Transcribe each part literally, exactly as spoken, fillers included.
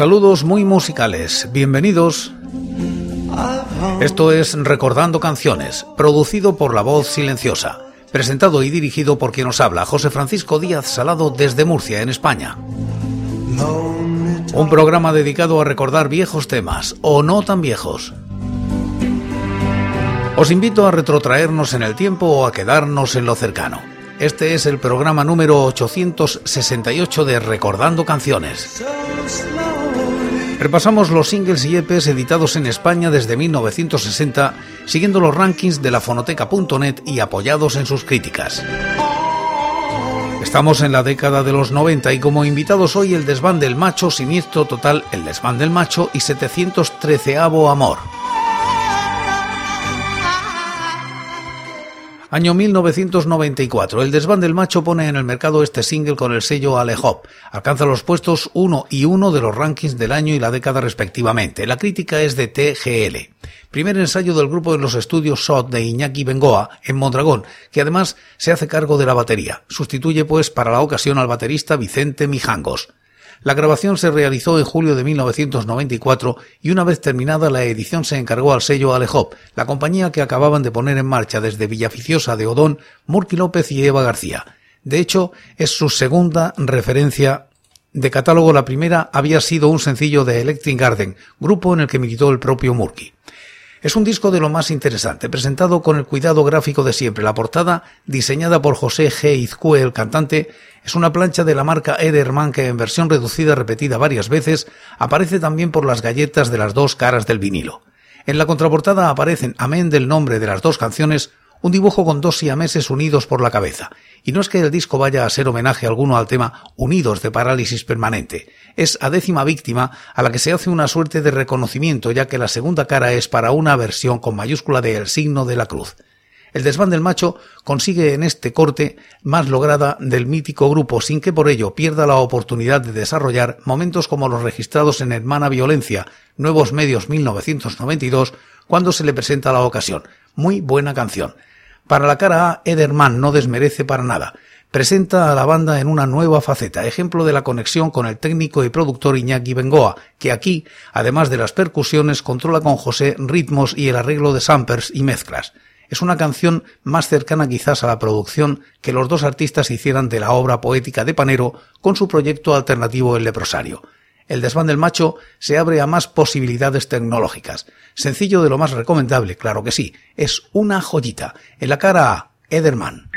Saludos muy musicales, bienvenidos. Esto es Recordando Canciones, producido por La Voz Silenciosa, presentado y dirigido por quien nos habla, José Francisco Díaz Salado, desde Murcia, en España. Un programa dedicado a recordar viejos temas, o no tan viejos. Os invito a retrotraernos en el tiempo o a quedarnos en lo cercano. Este es el programa número ochocientos sesenta y ocho de Recordando Canciones. Repasamos los singles y E Pes editados en España desde mil novecientos sesenta, siguiendo los rankings de la fonoteca punto net y apoyados en sus críticas. Estamos en la década de los noventa y como invitados hoy El desván del macho, Siniestro Total, El desván del macho y setecientos treceavo Amor. Año mil novecientos noventa y cuatro, El desván del macho pone en el mercado este single con el sello Alehop. Alcanza los puestos uno y uno de los rankings del año y la década respectivamente. La crítica es de T G L. Primer ensayo del grupo en los estudios S O T de Iñaki Bengoa, en Mondragón, que además se hace cargo de la batería. Sustituye pues para la ocasión al baterista Vicente Mijangos. La grabación se realizó en julio de mil novecientos noventa y cuatro y una vez terminada la edición se encargó al sello Alehop, la compañía que acababan de poner en marcha desde Villaficiosa de Odón, Murky López y Eva García. De hecho, es su segunda referencia de catálogo. La primera había sido un sencillo de Electric Garden, grupo en el que militó el propio Murky. Es un disco de lo más interesante, presentado con el cuidado gráfico de siempre. La portada, diseñada por José G. Izcue, el cantante, es una plancha de la marca Ederman que en versión reducida, repetida varias veces, aparece también por las galletas de las dos caras del vinilo. En la contraportada aparecen, amén del nombre de las dos canciones, un dibujo con dos siameses unidos por la cabeza. Y no es que el disco vaya a ser homenaje alguno al tema Unidos de Parálisis Permanente. Es a décima víctima a la que se hace una suerte de reconocimiento, ya que la segunda cara es para una versión con mayúscula de El Signo de la Cruz. El desván del macho consigue en este corte más lograda del mítico grupo, sin que por ello pierda la oportunidad de desarrollar momentos como los registrados en Hermana Violencia, Nuevos Medios mil novecientos noventa y dos, cuando se le presenta la ocasión. Muy buena canción. Para la cara A, Ederman no desmerece para nada. Presenta a la banda en una nueva faceta, ejemplo de la conexión con el técnico y productor Iñaki Bengoa, que aquí, además de las percusiones, controla con José ritmos y el arreglo de samplers y mezclas. Es una canción más cercana quizás a la producción que los dos artistas hicieran de la obra poética de Panero con su proyecto alternativo El Leprosario. El desván del macho se abre a más posibilidades tecnológicas. Sencillo de lo más recomendable, claro que sí. Es una joyita. En la cara A, Ederman.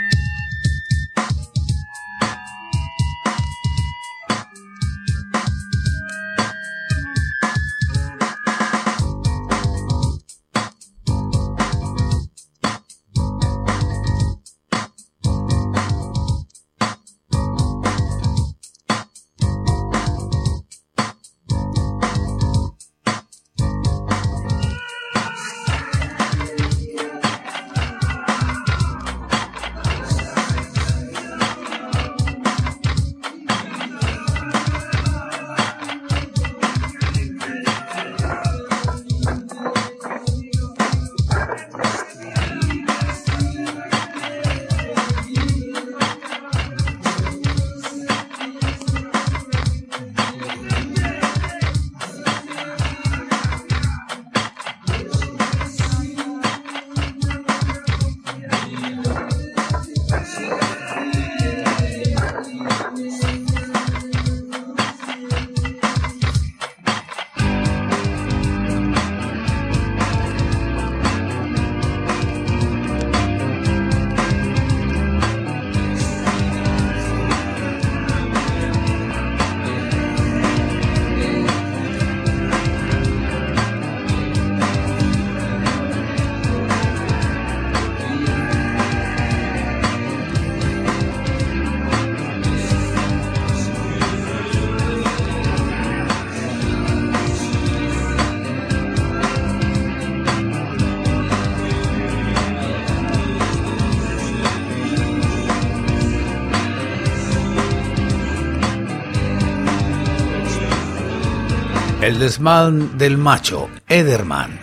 El desván del macho, Ederman.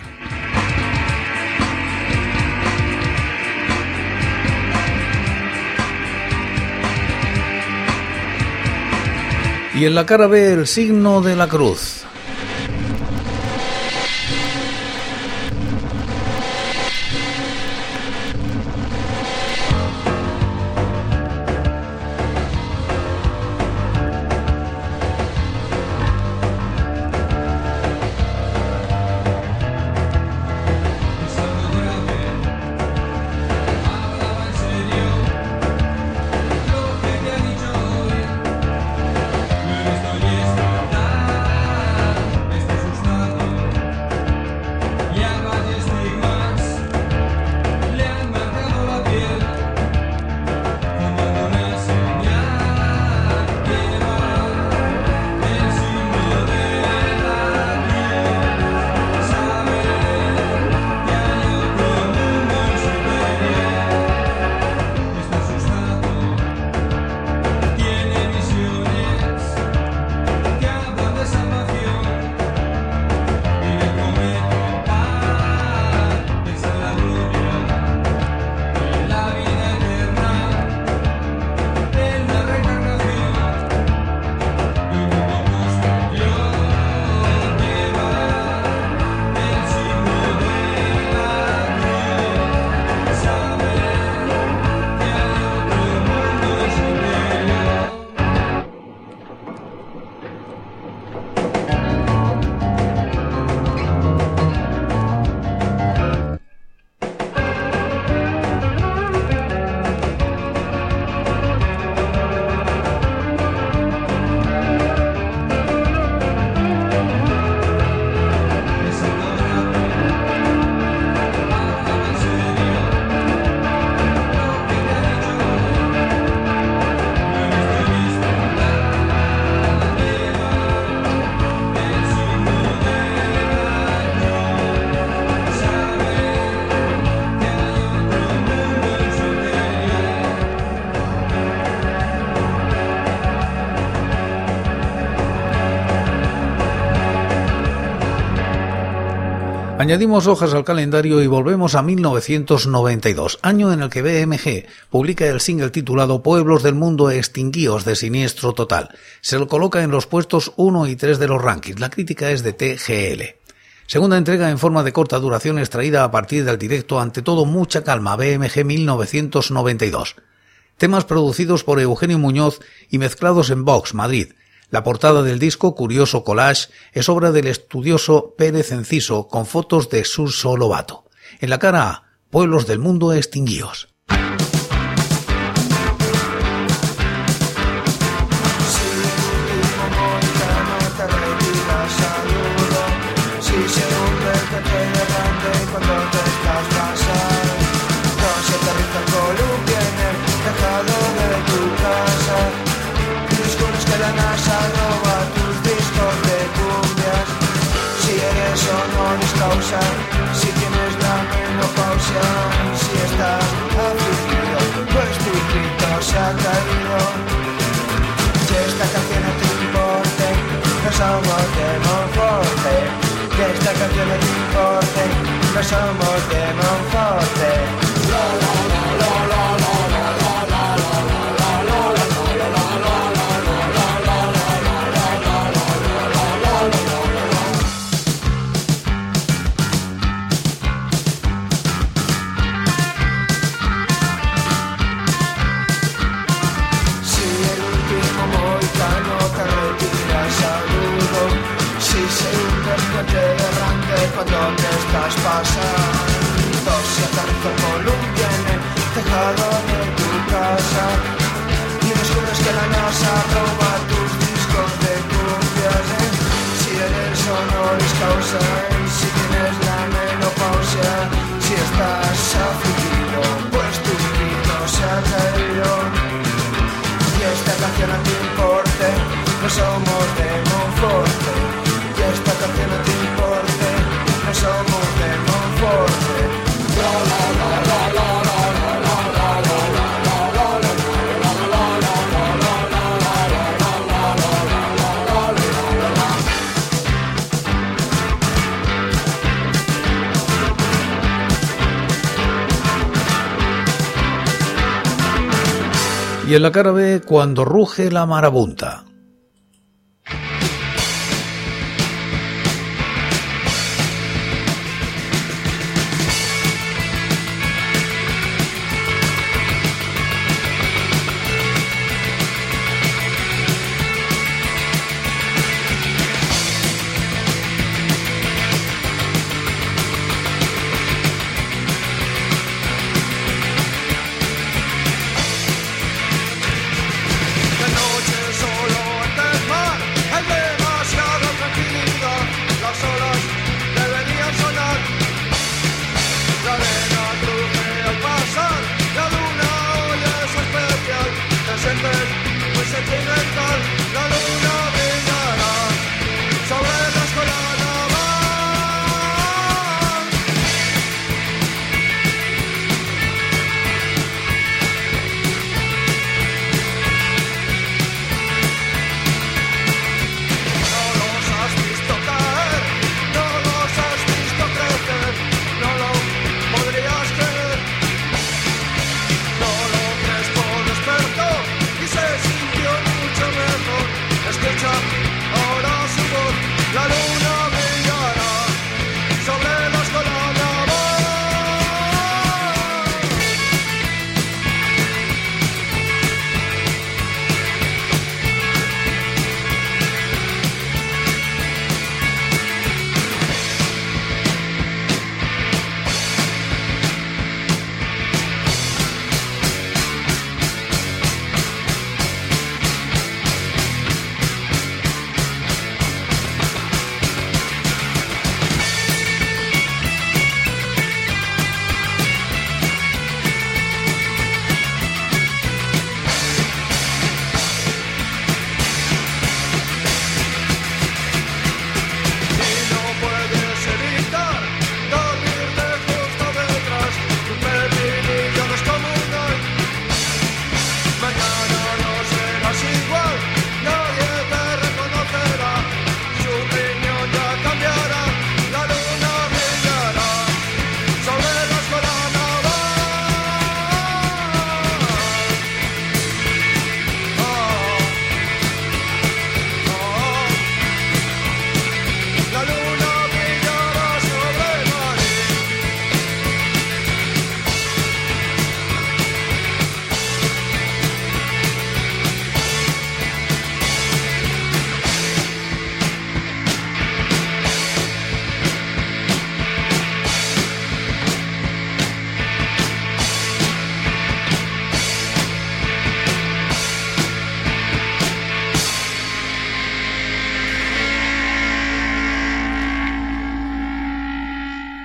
Y en la cara B, El Signo de la Cruz. Añadimos hojas al calendario y volvemos a mil novecientos noventa y dos, año en el que B M G publica el single titulado Pueblos del Mundo extinguidos de Siniestro Total. Se lo coloca en los puestos uno y tres de los rankings. La crítica es de T G L. Segunda entrega en forma de corta duración extraída a partir del directo Ante todo mucha calma, B M G mil novecientos noventa y dos. Temas producidos por Eugenio Muñoz y mezclados en Vox, Madrid. La portada del disco, curioso collage, es obra del estudioso Pérez Enciso con fotos de Xurxo Lobato. En la cara A, Pueblos del Mundo extinguidos. Si tienes la menopausia, si estás afligido, pues tu grito se ha caído. Si esta canción no te importe, no somos de Monforte. Si esta canción no te importe, no somos de Monforte. La, la, la, la, la, la, la, la, la, la, la, la, la. Te derrante cuando te estás pasando, si aterriza el columpio en el tejado de tu casa y descubres que la NASA roba tus discos de cumbias, ¿eh? Si eres o no les causa, si tienes la menopausia, si estás afligido, pues tu grito se ha caído. Y esta canción a ti importe, no somos de Monforte. Esta canción no te importe, no somos de Monforte. La la la la la la la la la la la la la Y en la cara B, Cuando ruge la marabunta. Solo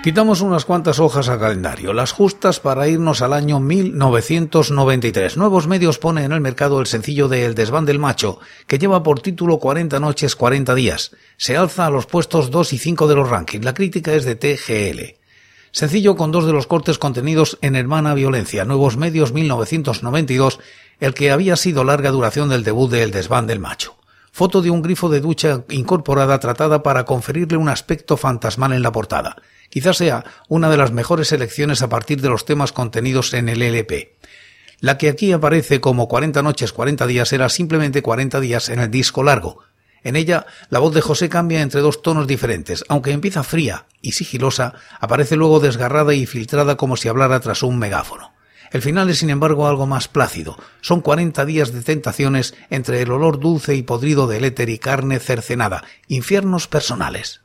Quitamos unas cuantas hojas al calendario, las justas para irnos al año mil novecientos noventa y tres. Nuevos Medios pone en el mercado el sencillo de El desván del macho, que lleva por título cuarenta noches cuarenta días. Se alza a los puestos dos y cinco de los rankings. La crítica es de T G L. Sencillo con dos de los cortes contenidos en Hermana Violencia, Nuevos Medios mil novecientos noventa y dos, el que había sido larga duración del debut de El desván del macho. Foto de un grifo de ducha incorporada tratada para conferirle un aspecto fantasmal en la portada. Quizás sea una de las mejores selecciones a partir de los temas contenidos en el L P. La que aquí aparece como cuarenta noches cuarenta días era simplemente cuarenta días en el disco largo. En ella, la voz de José cambia entre dos tonos diferentes. Aunque empieza fría y sigilosa, aparece luego desgarrada y filtrada como si hablara tras un megáfono. El final es, sin embargo, algo más plácido. Son cuarenta días de tentaciones entre el olor dulce y podrido del éter y carne cercenada. Infiernos personales.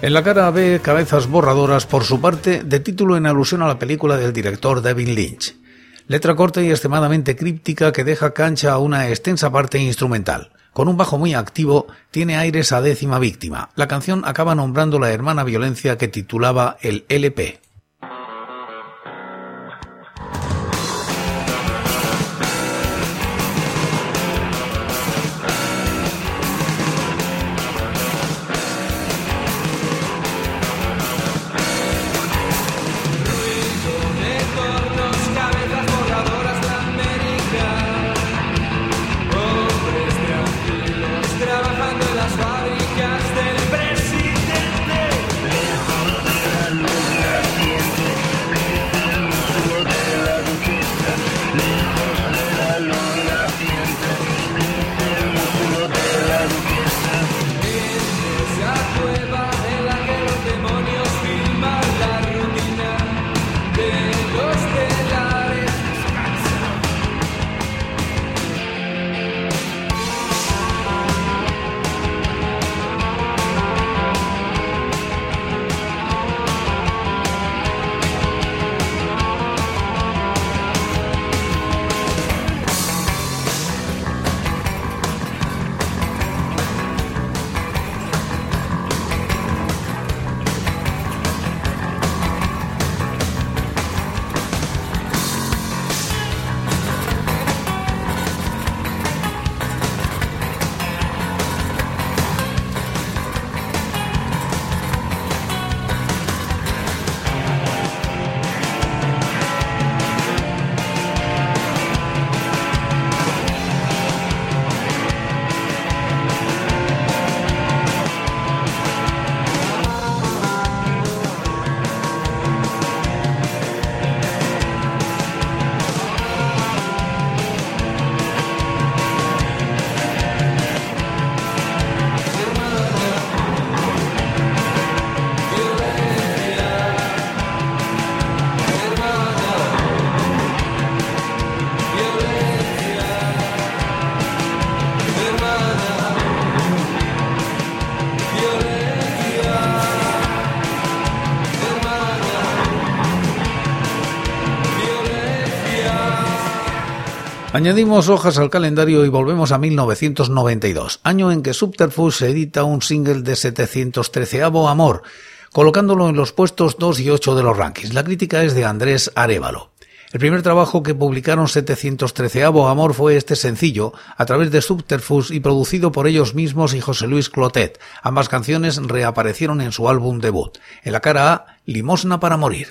En la cara B, Cabezas borradoras, por su parte, de título en alusión a la película del director David Lynch. Letra corta y extremadamente críptica que deja cancha a una extensa parte instrumental. Con un bajo muy activo, tiene aires a Décima Víctima. La canción acaba nombrando la Hermana Violencia que titulaba el L P. Fábricas del presidente. Añadimos hojas al calendario y volvemos a mil novecientos noventa y dos, año en que Subterfuge se edita un single de setecientos treceavo Amor, colocándolo en los puestos dos y ocho de los rankings. La crítica es de Andrés Arévalo. El primer trabajo que publicaron setecientos treceavo Amor fue este sencillo, a través de Subterfuge y producido por ellos mismos y José Luis Clotet. Ambas canciones reaparecieron en su álbum debut. En la cara A, Limosna para morir.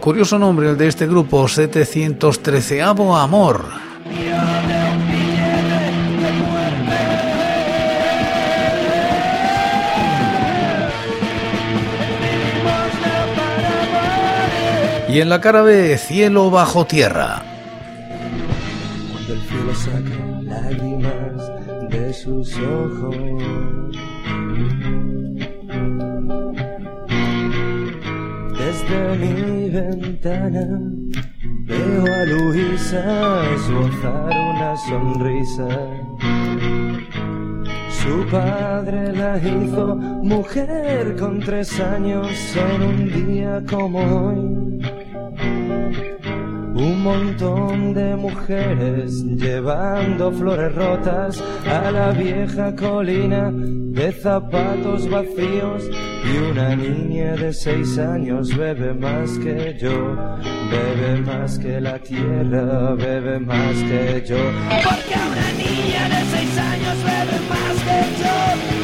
Curioso nombre el de este grupo, setecientos treceavo Amor. Y en la cara B, Cielo Bajo Tierra. Cuando el cielo saca lágrimas de sus ojos, desde mi ventana veo a Luisa esbozar una sonrisa. Su padre la hizo mujer con tres años en un día como hoy. Un montón de mujeres llevando flores rotas a la vieja colina de zapatos vacíos. Y una niña de seis años bebe más que yo, bebe más que la tierra, bebe más que yo. Porque una niña de seis años bebe más que yo,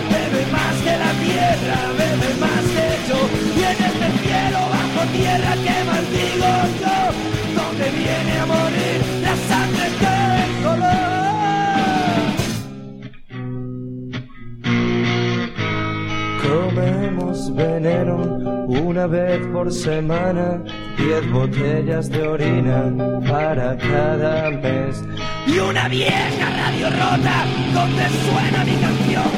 bebe más que la tierra, bebe más que yo. Y en este cielo bajo tierra que maldigo yo, donde viene a morir la sangre que color. Comemos veneno una vez por semana, diez botellas de orina para cada mes. Y una vieja radio rota donde suena mi canción.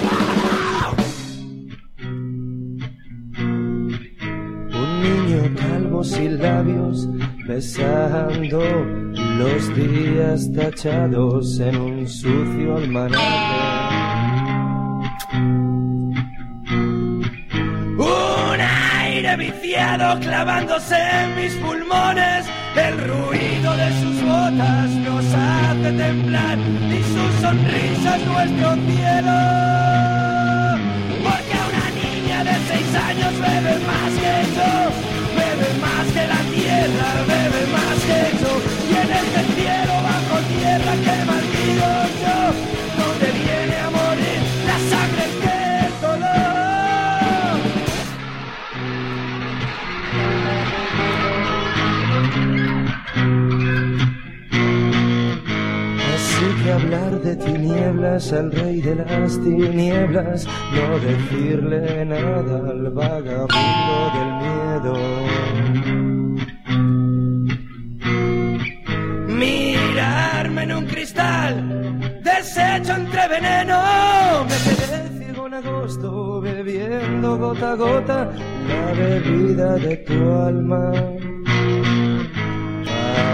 Un niño calvo sin labios besando los días tachados en un sucio almanaque. infierno clavándose en mis pulmones. El ruido de sus botas nos hace temblar y sus sonrisas nuestro cielo. Porque una niña de seis años bebe más que yo, bebe más que la tierra, bebe más que yo. Y en este cielo bajo tierra que maldigo yo, donde viene a morir la sangre que el dolor. Así que hablar de tinieblas al rey de las tinieblas, no decirle nada al vagabundo del miedo. Mirarme en un cristal, deshecho entre veneno. Me quedé ciego en agosto, bebiendo gota a gota la bebida de tu alma.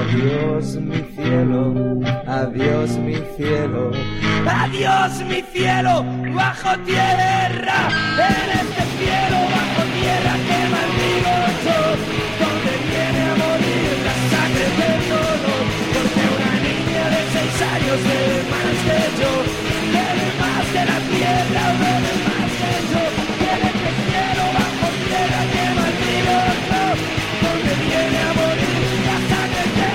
Adiós mi cielo, adiós mi cielo, adiós mi cielo, bajo tierra, en este cielo bajo tierra que maldigo yo, donde viene a morir la sangre del dolor, porque una niña de seis años bebe más que yo, bebe más que la tierra, bebe más que yo, en este cielo bajo tierra que maldigo yo, donde viene a morir la sangre del dolor.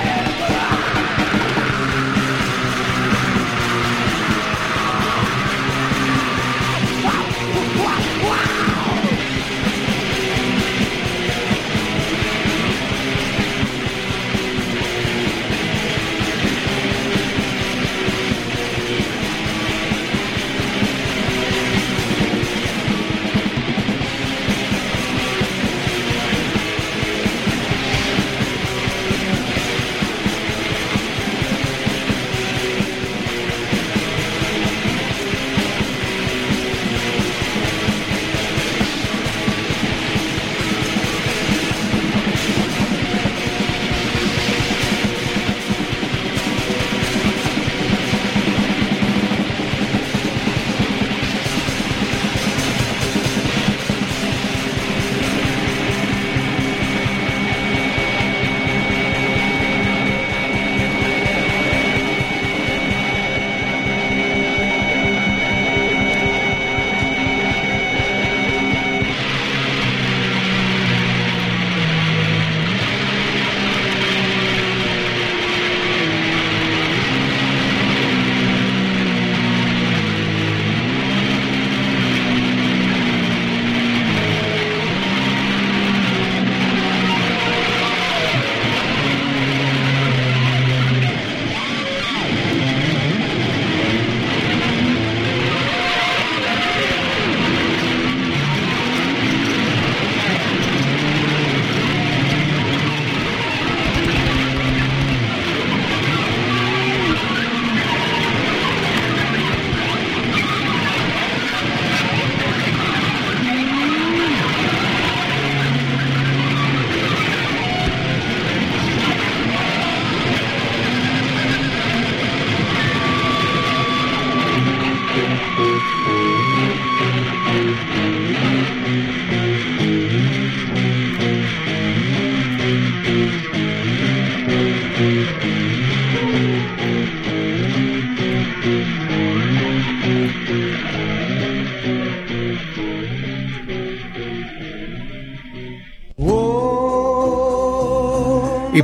Y